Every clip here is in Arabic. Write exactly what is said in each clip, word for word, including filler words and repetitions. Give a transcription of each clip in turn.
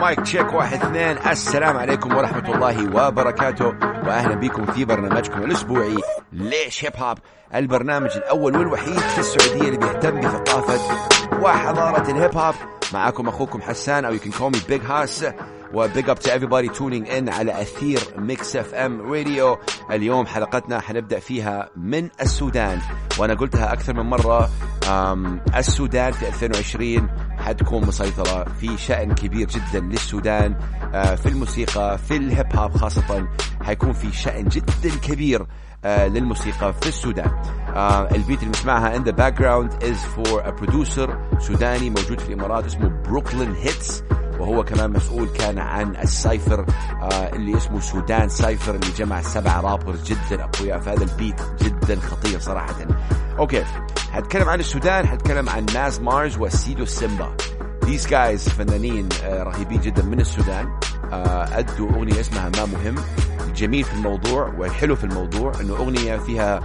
مايك تشيك واحد اثنين. السلام عليكم ورحمة الله وبركاته وأهلا بكم في برنامجكم الأسبوعي ليش هيب هاب، البرنامج الأول والوحيد في السعودية اللي بيهتم بثقافة وحضارة الهيب هاب. معاكم أخوكم حسان أو you can call me Big Hass و big up to everybody tuning in على أثير Mix إف إم Radio. اليوم حلقتنا حنبدأ فيها من السودان، وأنا قلتها أكثر من مرة، السودان في ألفين وعشرين حتكون مسيطرة في شأن كبير جدا للسودان في الموسيقى، في الهيب هاب خاصة حيكون في شأن جدا كبير للموسيقى في السودان. البيت اللي نسمعها in the background is for a producer سوداني موجود في الإمارات اسمه بروكلين هيتس، وهو كمان مسؤول كان عن السايفر اللي اسمه سودان سايفر اللي جمع سبع رابر جدا أقوياء، فهذا البيت جدا خطير صراحة. أوكي، هتكلم عن السودان، هتكلم عن مازمارز وسيلو سيمبا. These guys فنانين رهيبين جدا من السودان، أدوا أغنية اسمها ما مهم. الجميل في الموضوع والحلو في الموضوع أنه أغنية فيها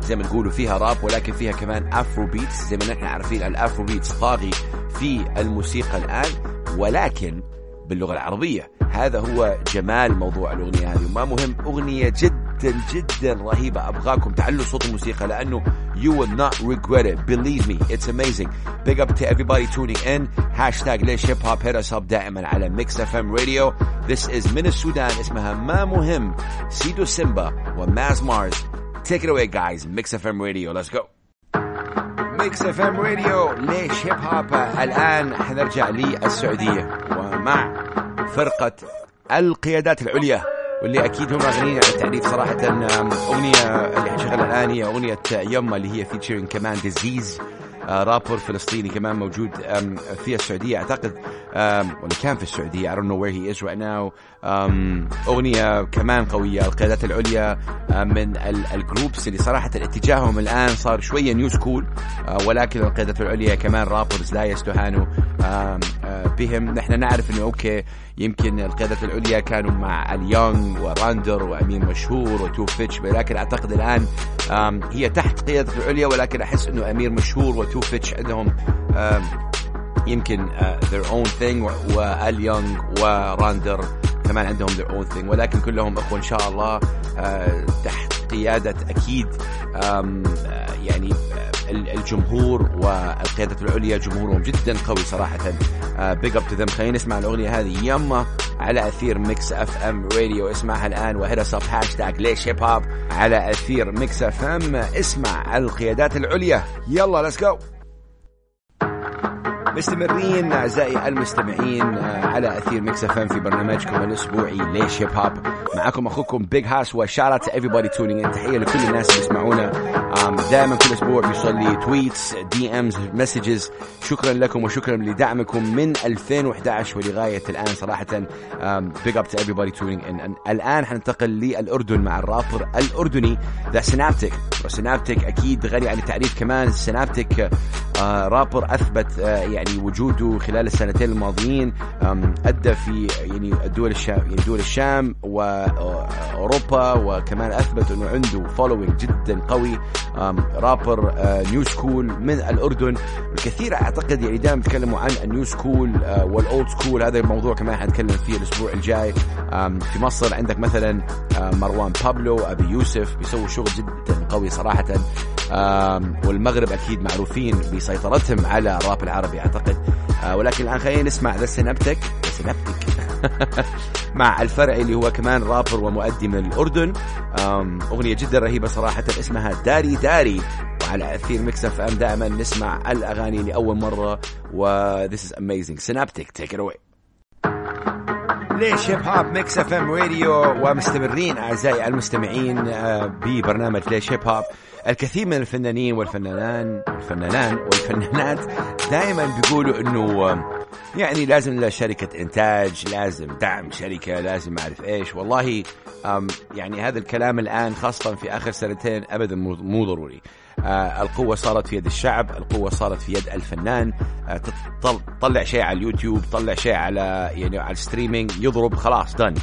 زي ما نقولوا فيها راب، ولكن فيها كمان أفرو بيتس زي ما نحن عارفين الأفرو بيتس طاغي في الموسيقى الآن، ولكن باللغة العربية. هذا هو جمال موضوع الأغنية هذه وما مهم، أغنية جدا جدا رهيبة. أبغاكم تعلوا صوت الموسيقى لأنه you will not regret it, believe me, it's amazing. Big up to everybody tuning in. Hashtag ليش هيب هاب, hit us up دائما على Mix إف إم Radio. This is من السودان اسمها ما مهم, سيدو سيمبا ومازمارز. Take it away guys, Mix إف إم Radio, let's go. ميكس اف ام راديو ليش هيب هاب. الآن حنرجع للسعودية ومع فرقة القيادات العليا، واللي أكيد هم غنيين على التعريف صراحة. أغنية اللي حنشغلها الآن هي أغنية يما اللي هي فيتشرين كمان ديزيز، رابر فلسطيني كمان موجود في السعودية أعتقد، ولا كان في السعودية I don't know where he is right now. أغنية كمان قوية، القيادات العليا من الجروبس اللي صراحة اتجاههم الآن صار شوية نيو سكول، ولكن القيادات العليا كمان رابرز لا يستهانوا بهم. نحن نعرف إنه أوكي يمكن القيادات العليا كانوا مع اليونغ وراندر وأمين مشهور وتو فيتش، ولكن أعتقد الآن هي تحت قيادة العليا، ولكن أحس إنه أمير مشهور وتو فيتش عندهم يمكن their own thing، واليونغ وراندر كمان عندهم their own thing، ولكن كلهم أخوة إن شاء الله تحت قيادة أكيد يعني الجمهور والقيادة العليا. جمهورهم جدا قوي صراحة. big up to them. خلينا نسمع الأغنية هذه يما على أثير ميكس أف أم راديو. اسمعها الآن وهيدا صب هاشتاج ليش هيب هاب على أثير ميكس أف أم. اسمع القيادات العليا، يلا let's go. مستمرين أعزائي المستمعين على أثير ميكس إف إم في برنامجكم الأسبوعي ليش هيب هاب. معكم أخوكم بيج هاس وشارات everybody tuning in. تحية لكل الناس اللي يسمعونا دائما كل أسبوع بيصلي تويتس دي أمز مسجز. شكرا لكم وشكرا لدعمكم من ألفين وإحدى عشر ولغاية الآن صراحة. big up to everybody tuning in. الآن حننتقل للأردن مع الرابر الأردني ذا سينابتيك. وسينابتيك أكيد غني عن التعريف كمان. سينابتيك رابر أثبت يعني وجوده خلال السنتين الماضيين، أدى في يعني الدول الشام يعني دول الشام وأوروبا، وكمان أثبت أنه عنده فولوينج جدا قوي. رابر نيو سكول من الأردن. الكثير أعتقد يعني دائما يتكلموا عن النيو سكول والأولد سكول، هذا الموضوع كمان حنتكلم فيه الأسبوع الجاي. في مصر عندك مثلا مروان بابلو، أبي يوسف بيسووا شغل جدا قوي صراحة. والمغرب أكيد معروفين بسيطرتهم على الراب العربي أعتقد، ولكن الآن خلينا نسمع ذا سينابتيك سينابتيك مع الفرعي اللي هو كمان رابر ومؤدي من الأردن. أغنية جدا رهيبة صراحة اسمها داري داري. وعلى أثير ميكس إف إم دائما نسمع الأغاني لأول مرة و this is amazing. سينابتيك take it away. ليش هيب هاب ميكس إف إم راديو. ومستمرين أعزائي المستمعين ببرنامج ليش هيب هاب. الكثير من الفنانين والفنانان والفنانان والفنانات دائما بيقولوا إنه يعني لازم شركة إنتاج، لازم دعم شركة، لازم أعرف إيش. والله يعني هذا الكلام الآن خاصة في آخر سنتين أبدا مو ضروري. القوة صارت في يد الشعب، القوة صارت في يد الفنان. تطلع شيء على اليوتيوب، تطلع شيء على يعني على الستريمينج، يضرب خلاص دن.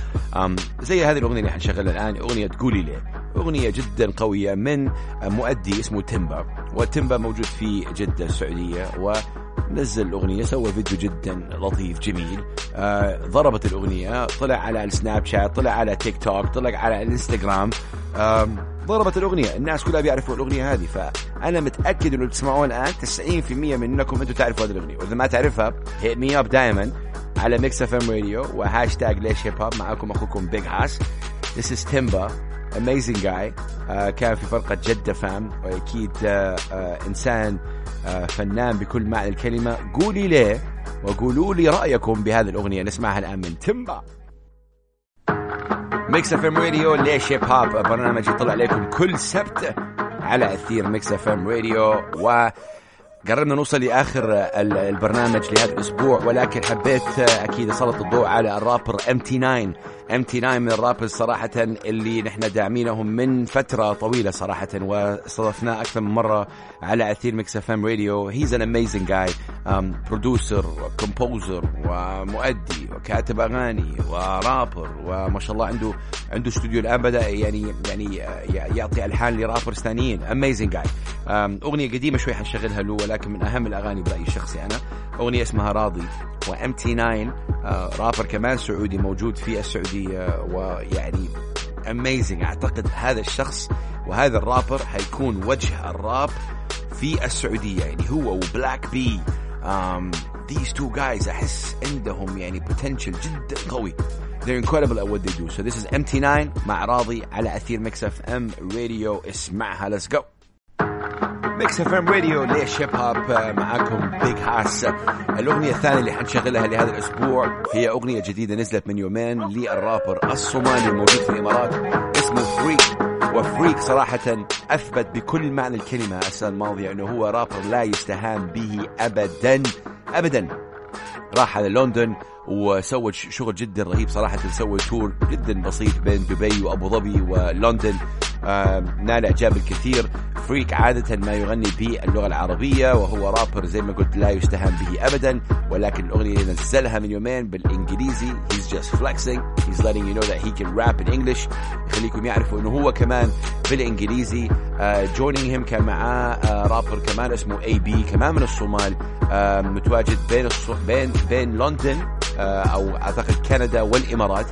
زي هذه الأغنية اللي حنشغلها الآن، أغنية تقولي ليه، أغنية جدا قوية من مؤدي اسمه تيمبا. وتيمبا موجود في جدة السعودية، و نزل الأغنية، سوى فيديو جدا لطيف جميل، آه ضربت الأغنية، طلع على السناب شات، طلع على تيك توك، طلع على الانستغرام، آه ضربت الأغنية، الناس كلها بيعرفوا الأغنية هذه. فأنا متأكد أنه تسمعون الآن تسعين بالمئة منكم أنتم تعرفوا هذه الأغنية، وإذا ما تعرفها hit me up دائما على ميكس اف ام راديو وهاشتاج ليش هيب هاب. معكم أخوكم بيج هاس. This is Timba, amazing guy. Uh, كان في فرقة جدة فام، وأكيد uh, uh, إنسان uh, فنان بكل معنى الكلمة. قولي ليه وقولوا لي رأيكم بهذه الأغنية، نسمعها الآن من Timba. Mix إف إم Radio ليش هيب هاب، برنامج يطلع عليكم كل سبت على أثير Mix إف إم Radio. و قررنا نوصل لآخر البرنامج لهذا الأسبوع، ولكن حبيت أكيد أسلط الضوء على الرابر إم تي ناين. إم تي ناين من الرابر صراحة اللي نحن داعمينهم من فترة طويلة صراحة، واستضفناه أكثر من مرة على أثير ميكس إف إم راديو. He's an amazing guy, um, producer, composer ومؤدي وكاتب أغاني ورابر، وما شاء الله عنده عنده استوديو الآن بدأ يعني يعني يعطي ألحان لرابرز ثانيين. Amazing guy. um, أغنية قديمة شوي حنشغلها له، ولكن من أهم الأغاني برأيي الشخصي أنا أغنية اسمها راضي. وإم تي ناين uh, رابر كمان سعودي موجود في السعودية، ويعني amazing. أعتقد هذا الشخص وهذا الرابر هيكون وجه الراب في السعودية، يعني هو وبلاك بي. um, these two guys أحس عندهم يعني potential جدا قوي. they're incredible at what they do. so this is إم تي ناين مع راضي على أثير ميكس اف ام راديو. اسمعها. let's go. ميكس اف ام راديو ليش هيب هاب، معاكم بيج هاس. الاغنيه الثانيه اللي حنشغلها لهذا الاسبوع هي اغنيه جديده نزلت من يومين للرابر الصومالي الموجود في الامارات اسمه فريك. وفريك صراحه اثبت بكل معنى الكلمه السنه الماضيه انه هو رابر لا يستهان به ابدا ابدا. راح على لندن وسوى شغل جدا رهيب صراحه، سوى تور جدا بسيط بين دبي وابو ظبي ولندن، آه، نال إعجاب الكثير. فريك عادة ما يغني باللغة العربية، وهو رابر زي ما قلت لا يستهان به أبدا، ولكن الأغنية اللي نزلها من يومين بالإنجليزي he's just flexing, he's letting you know that he can rap in English. يخليكم يعرفوا إنه هو كمان بالإنجليزي. آه، joining him كان معاه آه، رابر كمان اسمه إيه بي كمان من الصومال، آه، متواجد بين الص... بين بين لندن آه، أو أعتقد كندا والإمارات،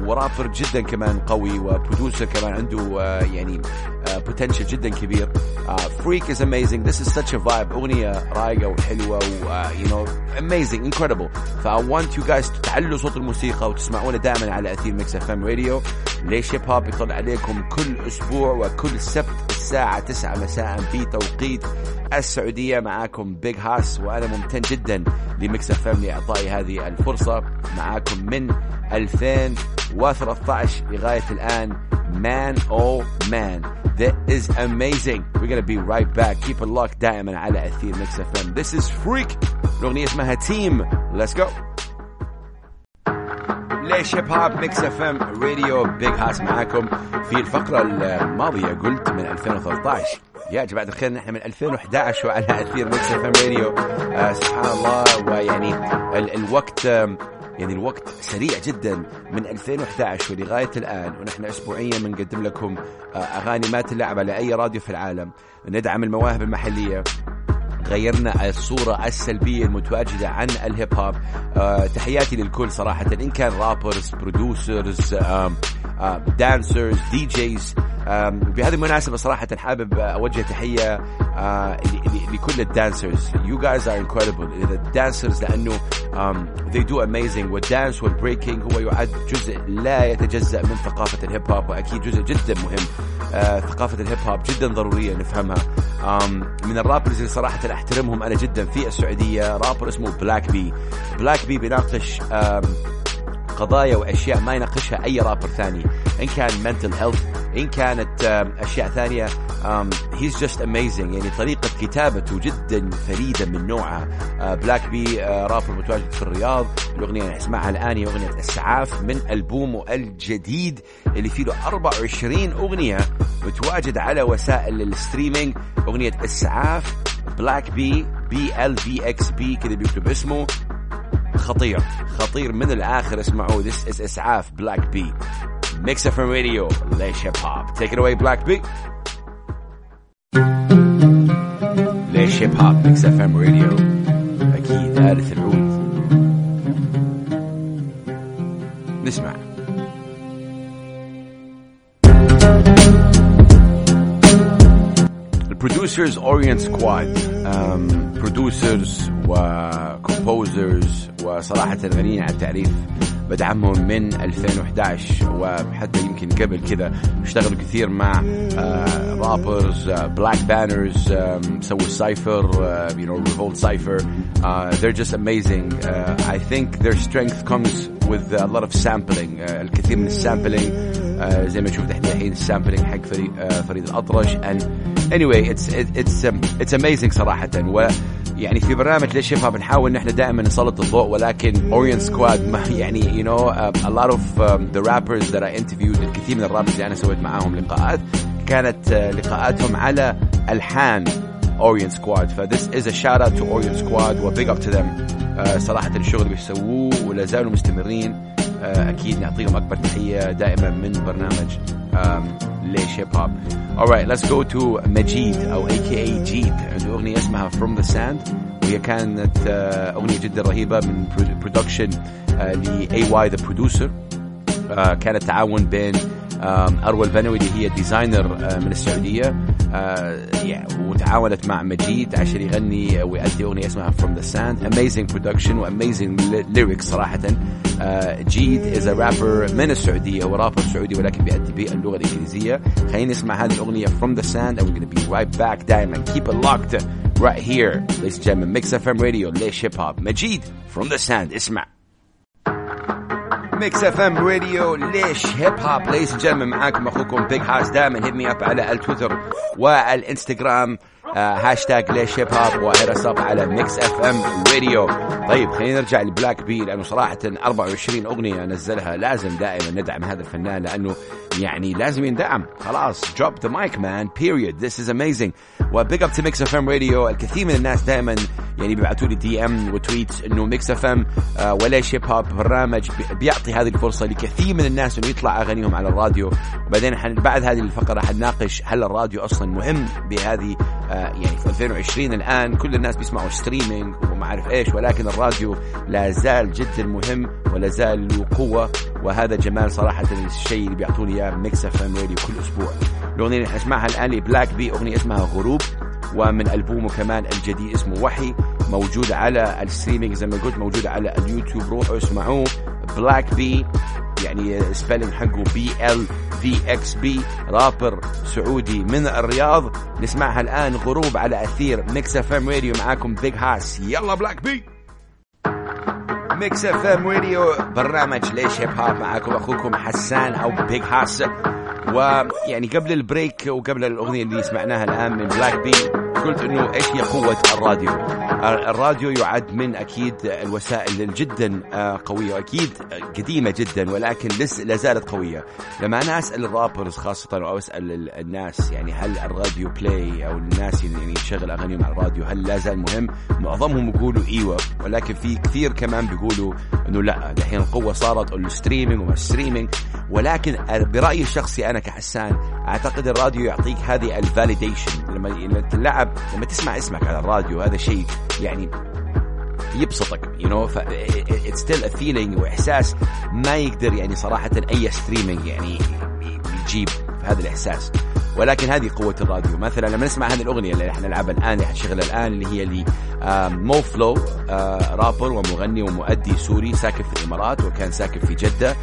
ورابر جدا كمان قوي وبرودوسر كمان عنده آه يعني آه potential جدا كبير. آه Freak is amazing. This is such a vibe. أغنية رايقة وحلوة و آه you know amazing incredible. ف I want you guys تتعلوا صوت الموسيقى وتسمعونا دائما على أثير Mix إف إم Radio. ليش هيب هاب يطلع عليكم كل أسبوع وكل سبت الساعة تسعة مساء في توقيت السعودية. معاكم بيج هاس، وأنا ممتن جدا لميكس اف ام لإعطائي هذه الفرصة. معاكم من ألفين وثلاثة عشر لغاية الآن. Man oh man, that is amazing. We're gonna be right back. Keep it locked دائما على أثير ميكس اف ام. This is Freak. الأغنية اسمها Team. Let's go. ليش هيب هاب ميكس اف ام راديو. بيج هاس معاكم. في الفقرة الماضية قلت من ألفين وثلاثة عشر، يا جماعة الخير نحن من ألفين وأحد عشر وعلى أثير ميكس إف إم راديو. آه سبحان الله، ويعني ال- الوقت آم يعني الوقت سريع جدا من ألفين وأحد عشر ولغاية الآن، ونحن أسبوعيا بنقدم لكم آه أغاني ما تلعب على أي راديو في العالم. ندعم المواهب المحلية، غيرنا الصورة السلبية المتواجدة عن الهيب هاب. آه، تحياتي للكل صراحة، إن كان رابرز، برودوسرز، آم، آم، دانسرز، دي جيز. بهذه المناسبة صراحة حابب أوجه تحية آه، لكل الدانسرز. You guys are incredible. الدانسرز لأنه آم، they do amazing. والدانس والبريكينج هو يعد جزء لا يتجزأ من ثقافة الهيب هاب، وأكيد جزء جدا مهم. آه، ثقافة الهيب هاب جدا ضرورية نفهمها. من الرابرز اللي صراحة احترمهم أنا جدا في السعودية رابر اسمه بلاك بي. بلاك بي بيناقش قضايا وأشياء ما يناقشها أي رابر ثاني، إن كان mental health، إن كانت أشياء ثانية. he's just amazing. يعني طريقة كتابته جدا فريدة من نوعها. بلاك بي رابر متواجد في الرياض. الأغنية اللي نسمعها الآن هي أغنية السعاف من ألبومه الجديد اللي فيه له أربعة وعشرين أغنية، متواجد على وسائل الستريمينج. أغنية السعاف بلاك بي بي ال بي اكس بي كده بيكتب اسمه. خطير خطير من الآخر، اسمعوا. this is إسعاف بلاك بي. Mix إف إم Radio ليش هيب هاب. Take it away Black Bee. ليش هيب هاب Mix إف إم Radio. الحارث العود. نسمع البرودوسرز Orient Squad, برودوسرز وكومبوزرز, وصراحة غنيين على التعريف, بدعمهم من ألفين وإحدى عشر وحتى يمكن قبل كذا. اشتغلوا كثير مع رابرز, بلاك بانرز, سووا السايفر, you know, revolt cypher. Uh, they're just amazing. Uh, I think their strength comes with a lot of sampling. Uh, الكثير من السامبلينج, uh, زي ما شفت احنا الحين السامبلينج حق فريد, uh, فريد الأطرش. And anyway, it's it, it's um, it's amazing صراحة. و يعني في برنامج ليش يفهم بنحاول ان احنا دائما نسلط الضوء, ولكن Orient Squad يعني you know uh, a lot of um, the rappers that I interviewed, الكثير من الرابرز اللي انا سويت معاهم لقاءات كانت uh, لقاءاتهم على ألحان Orient Squad. ف this is a shout out to Orient Squad و big up to them. uh, صراحة الشغل بيسووه ولا زالوا مستمرين. uh, أكيد نعطيهم أكبر تحية دائما من برنامج um, ليش هيب هوب. Alright, let's go to Majid أو إيه كيه إيه جيد, عنده أغنية اسمها From the Sand, وهي كانت uh, أغنية جدا رهيبة من production uh, ل إيه واي the producer. uh, كانت تعاون بين أروى الفنوي اللي هي ديزاينر من السعودية, وتعاونت مع مجيد عشان يغني ويأدي أغنية اسمها From the Sand. Amazing production و amazing lyrics صراحة. جيد is a rapper من السعودية, هو رابر سعودي ولكن بيأدي باللغة الإنجليزية. خلينا نسمع هذه الأغنية From the Sand and we're gonna be right back. دائما keep it locked right here, ladies and gentlemen. Mix إف إم Radio, Laish Hip Hop, مجيد From the Sand. اسمع Mix إف إم Radio, ليش هيب هوب. Ladies and gentlemen, معاكم أخوكم Big Hass. دائما hit me up على التويتر والإنستغرام, هاشتاج ليش هيب هوب, وهير أس أب على Mix إف إم Radio. طيب خلينا نرجع لبلاك بي, لأنه صراحة أربعة وعشرين أغنية نزلها, لازم دائما ندعم هذا الفنان لأنه يعني لازم يندعم. خلاص drop the mic man period, this is amazing. و big up to Mix إف إم Radio. الكثير من الناس دائما يعني بيبعتوا لي دي ام وتويت إنه Mix إف إم آه ولا شيب هاب برنامج بيعطي هذه الفرصة لكثير من الناس إنه يطلع أغانيهم على الراديو. وبعدين بعد هذه الفقرة حنناقش هل الراديو أصلا مهم بهذه آه يعني في ألفين وعشرين. الآن كل الناس بيسمعوا ستريمينج وما عارف إيش, ولكن الراديو لا زال جدا مهم ولا زال له قوة, وهذا جمال صراحة الشيء اللي بيعطوني إياه Mix إف إم Radio كل أسبوع. الأغنية اللي نسمعها الآن بلاك بي, أغنية اسمها غروب, ومن ألبومه كمان الجديد اسمه وحي, موجود على الستريمينج زي ما قلت, موجود على اليوتيوب, روحوا اسمعوه. بلاك بي يعني سبيلنج حقه بي إل في إكس بي, رابر سعودي من الرياض. نسمعها الآن غروب على أثير Mix إف إم Radio. معاكم Big Hass, يلا بلاك بي. Mix إف إم Radio, برنامج ليش هيب هوب, معاكم أخوكم حسان أو Big Hass. ويعني قبل البريك وقبل الأغنية اللي سمعناها الآن من بلاك بي قلت إنه إيش هي قوة الراديو. الراديو يعد من أكيد الوسائل جدا قوية, أكيد قديمة جدا, ولكن لسه لازالت قوية. لما أنا أسأل الرابرز خاصة أو أسأل الناس يعني هل الراديو بلاي أو الناس اللي يعني تشغل أغانيهم على الراديو هل لازال مهم, معظمهم يقولوا إيوة, ولكن في كثير كمان بيقولوا إنه لا, دحين القوة صارت الستريمينج وما الستريمينج. ولكن برأيي الشخصي أنا كحسان أعتقد الراديو يعطيك هذه الفاليديشن. لما تلعب لما تسمع اسمك على الراديو هذا شيء يعني يبسطك, you know, it's still a feeling وإحساس ما يقدر يعني صراحة أي ستريمينج يعني يجيب هذا الإحساس. ولكن هذه قوة الراديو. مثلا لما نسمع هذه الأغنية اللي احنا نلعبها الآن, اللي حنشغلها الآن, اللي هي لي مو فلو, رابر ومغني ومؤدي سوري ساكن في الإمارات وكان ساكن في جدة,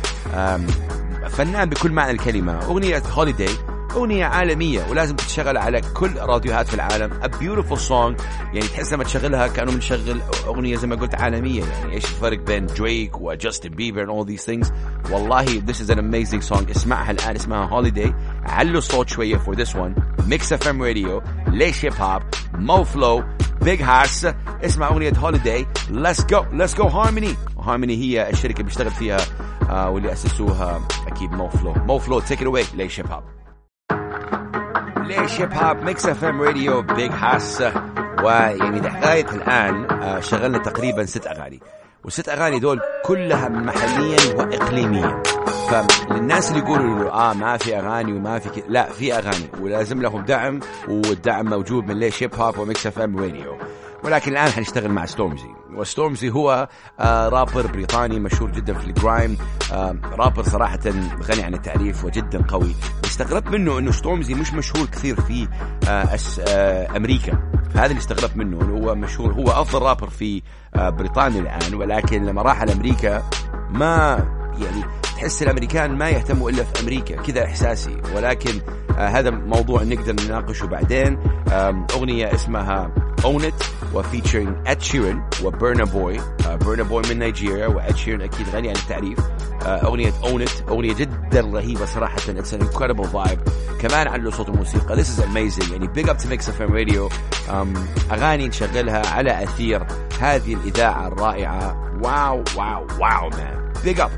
فنان بكل معنى الكلمة. أغنية هوليداي, أغنية عالمية ولازم تتشغل على كل راديوهات في العالم. A beautiful song, يعني تحس لما تشغلها كأنه منشغل أغنية زي ما قلت عالمية. يعني إيش الفرق بين دريك وجاستن بيبر and all these things. والله this is an amazing song. اسمعها الآن, اسمها Holiday. علو الصوت شوية for this one. Mix إف إم Radio, ليش هيب هوب, مو فلو, Big Hass. اسمع أغنية Holiday. Let's go, let's go Harmony. Harmony هي الشركة اللي بيشتغل فيها آه واللي أسسوها أكيد مو فلو. مو فلو take it away, ليش هيب هوب. ليش هيب هوب, Mix إف إم Radio, Big Hass. ويعني لغاية الآن شغلنا تقريبا ست أغاني, والست أغاني دول كلها محليا وإقليميا. فالناس اللي يقولوا آه ما في أغاني وما في ك... لا في أغاني ولازم لهم دعم, والدعم موجود من ليش هيب هوب و Mix إف إم Radio. ولكن الآن هنشتغل مع ستورمزي. وستورمزي هو رابر بريطاني مشهور جدا في الجرايم، رابر صراحة غني عن التعريف وجدا قوي. استغربت منه انه ستورمزي مش مشهور كثير في امريكا، هذا اللي استغربت منه. هو مشهور، هو افضل رابر في بريطانيا الان، ولكن لما راح لامريكا ما يعني تحس الامريكان ما يهتموا الا في امريكا، كذا احساسي. ولكن آه هذا موضوع نقدر نناقشه بعدين. اغنيه اسمها Own It وفيتشرينج Ed Sheeran وبرنا بوي. آه برنا بوي من نيجيريا، وإد شيرن اكيد غني عن التعريف. آه اغنيه Own It اغنيه جدا رهيبه صراحه، it's an incredible vibe. كمان على صوت الموسيقى this is amazing، يعني big up to Mix إف إم Radio. اغاني نشغلها على اثير هذه الاذاعه الرائعه. واو واو واو man big up.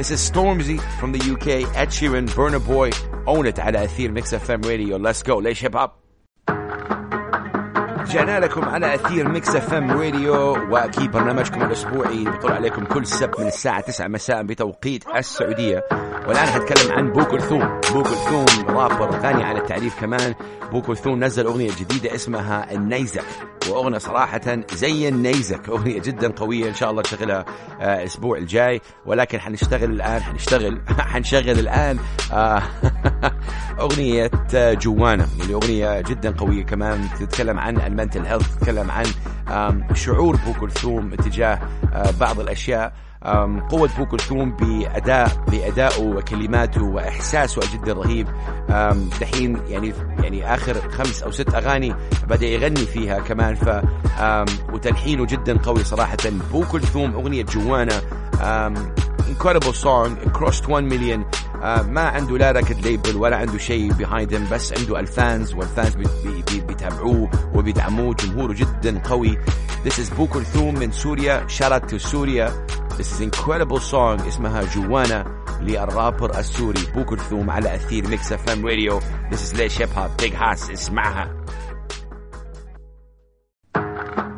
This is Stormzy from the U K, Ed Sheeran, Burna Boy, Own It على أثير ميكس اف ام راديو. Let's go, Laish Hip Hop. جانا لكم على أثير ميكس اف ام راديو، وأكيد برنامجكم الأسبوعي بيطلع عليكم كل سبت من الساعة تسعة مساء بتوقيت السعودية. والآن هتكلم عن بو كلثوم. بو كلثوم رابر غني على التعريف كمان. بو كلثوم نزل أغنية جديدة اسمها النيزك، وأغنية صراحة زي النيزك، أغنية جدا قوية. إن شاء الله نشغلها الأسبوع الجاي، ولكن حنشتغل الآن حنشتغل حنشغل الآن أغنية جوانا، اللي أغنية جدا قوية كمان، تتكلم عن المنتل هيلث، تتكلم عن شعور بو كلثوم تجاه بعض الأشياء. قوة بو كلثوم بأداء بأدائه وكلماته وإحساسه جدا رهيب. دحين يعني يعني آخر خمس أو ست أغاني بدأ يغني فيها كمان، ف وتلحينه جدا قوي صراحة. بو كلثوم أغنية جوانا incredible song crossed one million. ما عنده لا ركد ليبل ولا عنده شيء behind him، بس عنده الفانز، والفانز بيتابعوه وبيدعموه، جمهوره جدا قوي. This is Bu Kolthoum من سوريا. Shout out to سوريا. This is incredible song اسمها جوانا للرابر السوري Bu Kolthoum على أثير ميكس اف ام راديو. This is Laish Hip Hop Big Hass. اسمعها.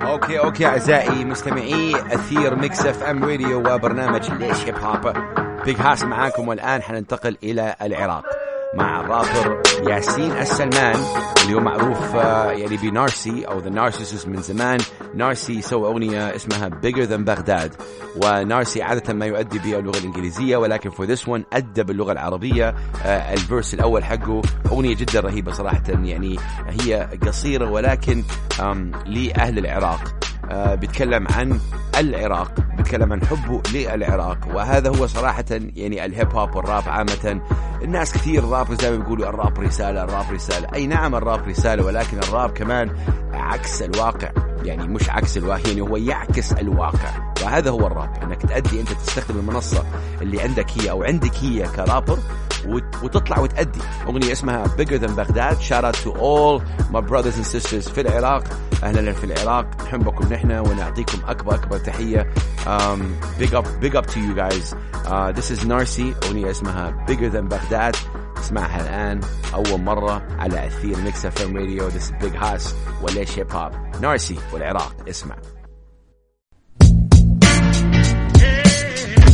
اوكي اوكي اعزائي مستمعي أثير ميكس اف ام راديو وبرنامج Laish Hip Hop Big Hass معاكم. والآن حننتقل إلى العراق مع الرابر ياسين السلمان، اللي هو معروف يعني بنارسي أو The Narcissist من زمان. نارسي سوى أغنية اسمها Bigger Than بغداد، ونارسي عادة ما يؤدي بها اللغة الإنجليزية، ولكن for this one أدى باللغة العربية. الفيرس الأول حقه أغنية جدا رهيبة صراحة، يعني هي قصيرة ولكن لأهل العراق. آه بيتكلم عن العراق، بيتكلم عن حبه للعراق، وهذا هو صراحة يعني الهيب هوب والراب عامة. الناس كثير راب زي ما بيقولوا الراب رسالة، الراب رسالة. أي نعم الراب رسالة، ولكن الراب كمان عكس الواقع، يعني مش عكس الواقع، يعني هو يعكس الواقع. وهذا هو الراب، انك تأدي، انت تستخدم المنصة اللي عندك هي او عندك هي كرابر وتطلع وتأدي. اغنية اسمها Bigger Than بغداد. Shout out to all my brothers and sisters في العراق. اهلا في العراق، نحبكم نحن ونعطيكم اكبر اكبر تحية. um, Big up big up to you guys. uh, This is Narsi، اغنية اسمها Bigger Than بغداد. اسمعها الآن أول مرة على أثير ميكس اف ام راديو. This is Big Hass وليش هيب هوب، نارسي والعراق. اسمع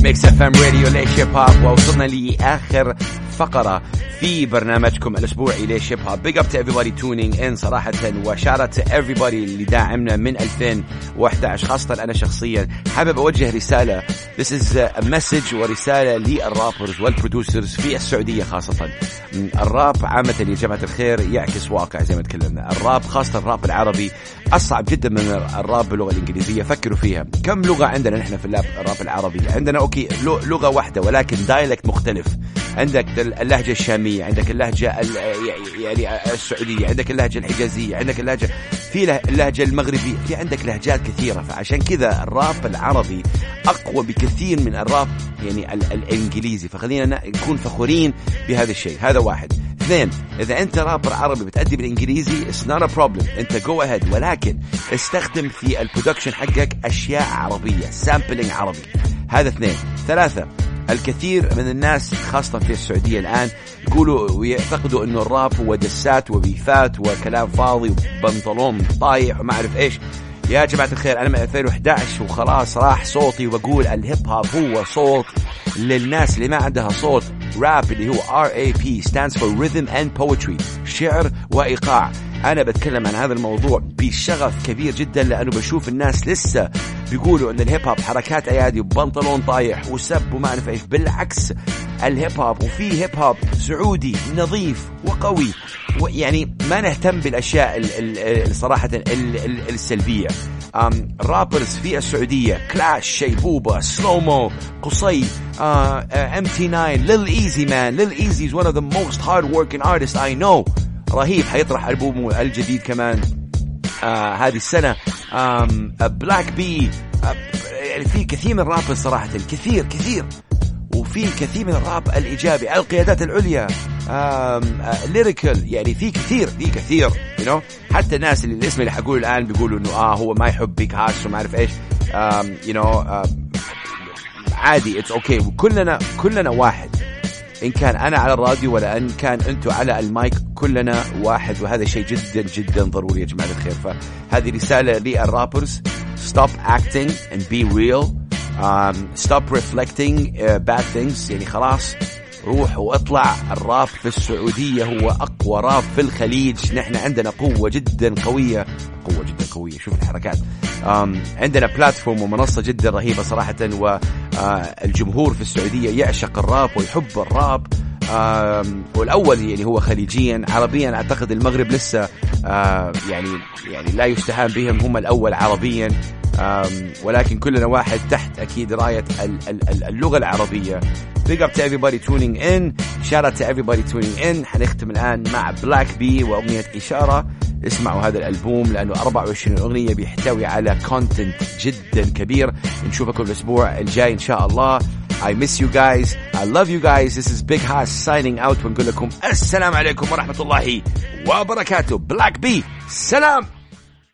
ميكس اف ام راديو ليش هيب هوب. ووصلنا لآخر فقرة في برنامجكم الأسبوعي ليش هيب هوب. Big up to everybody tuning in صراحة، وشارة to everybody اللي داعمنا من ألفين وإحدى عشر، خاصة أنا شخصيا حابب أوجه رسالة. This is a message ورسالة للرابرز والبرودوسرز في السعودية خاصة. الراب عامة يا جماعة الخير يعكس واقع زي ما تكلمنا. الراب خاصة الراب العربي أصعب جدا من الراب باللغة الإنجليزية. فكروا فيها، كم لغة عندنا نحن في الراب العربي؟ عندنا أوكي لغة واحدة ولكن دايلكت مختلف. عندك اللهجة الشامية، عندك اللهجة يعني السعودية، عندك اللهجة الحجازية، عندك اللهجة في اللهجة المغربية، في عندك لهجات كثيرة. فعشان كذا الراب العربي أقوى بكثير من الراب يعني الإنجليزي. فخلينا نكون فخورين بهذا الشيء. هذا واحد. اثنين، إذا أنت رابر عربي بتأدي بالإنجليزي it's not a problem، أنت go ahead، ولكن استخدم في البرودكشن حقك أشياء عربية، سامبلينج عربي. هذا اثنين. ثلاثة، الكثير من الناس خاصة في السعودية الآن يقولوا ويعتقدوا أنه الراب هو دسات وبيفات وكلام فاضي وبنطلون طايح وما أعرف إيش. يا جماعة الخير، أنا من ألفين وإحدى عشر وخلاص راح صوتي، وأقول الهيب هوب هو صوت للناس اللي ما عندها صوت. راب اللي هو آر إيه بي stands for Rhythm and Poetry، شعر وإيقاع. أنا بتكلم عن هذا الموضوع بشغف كبير جدا، لأنه بشوف الناس لسه بيقولوا أن الهيب هاب حركات أيادي وبنطلون طايح وسب وما أعرف إيش. بالعكس، الهيب هاب وفي هيب هاب سعودي نظيف وقوي، ويعني ما نهتم بالأشياء صراحة السلبية. أم رابرز في السعودية كلاش، شيبوبة، سلومو، قصي، إم تي ناين، Lil Easy man. Lil Easy is one of the most hard-working artists I know. رهيب، حيطرح ألبومه الجديد كمان آه هذه السنة. آم بلاك بي، يعني في كثير من الراب صراحة، كثير كثير، وفي كثير من الراب الإيجابي. القيادات العليا، ليريكال، يعني في كثير في كثير you know. حتى الناس اللي الاسم اللي حقوله الآن بيقولوا إنه آه هو ما يحب بيك هاس وما أعرف إيش، you know عادي، it's okay. وكلنا كلنا واحد، إن كان أنا على الراديو ولا إن كان أنتوا على المايك، كلنا واحد، وهذا شيء جدا جدا ضروري يا جماعة الخير. فهذه رسالة للرابرز: stop acting and be real, um, stop reflecting uh, bad things. يعني خلاص، روح واطلع. الراب في السعودية هو أقوى راب في الخليج. نحن عندنا قوة جدا قوية، قوة جدا قوية، شوف الحركات. عندنا بلاتفورم ومنصة جدا رهيبة صراحة، والجمهور في السعودية يعشق الراب ويحب الراب، والأول يعني هو خليجيا. عربيا أعتقد المغرب لسه يعني يعني لا يستهان بهم، هم الأول عربيا، ولكن كلنا واحد تحت أكيد راية اللغة العربية. Big up to everybody tuning in. Shout out to everybody tuning in. حنختم الآن مع Black Bee وأغنية إشارة. اسمعوا هذا الألبوم لأنه أربعة وعشرين أغنية بيحتوي على content جدا كبير. نشوفكم الأسبوع الجاي إن شاء الله. I miss you guys. I love you guys. This is Big Hass signing out. ونقول لكم السلام عليكم ورحمة الله وبركاته. Black Bee. سلام.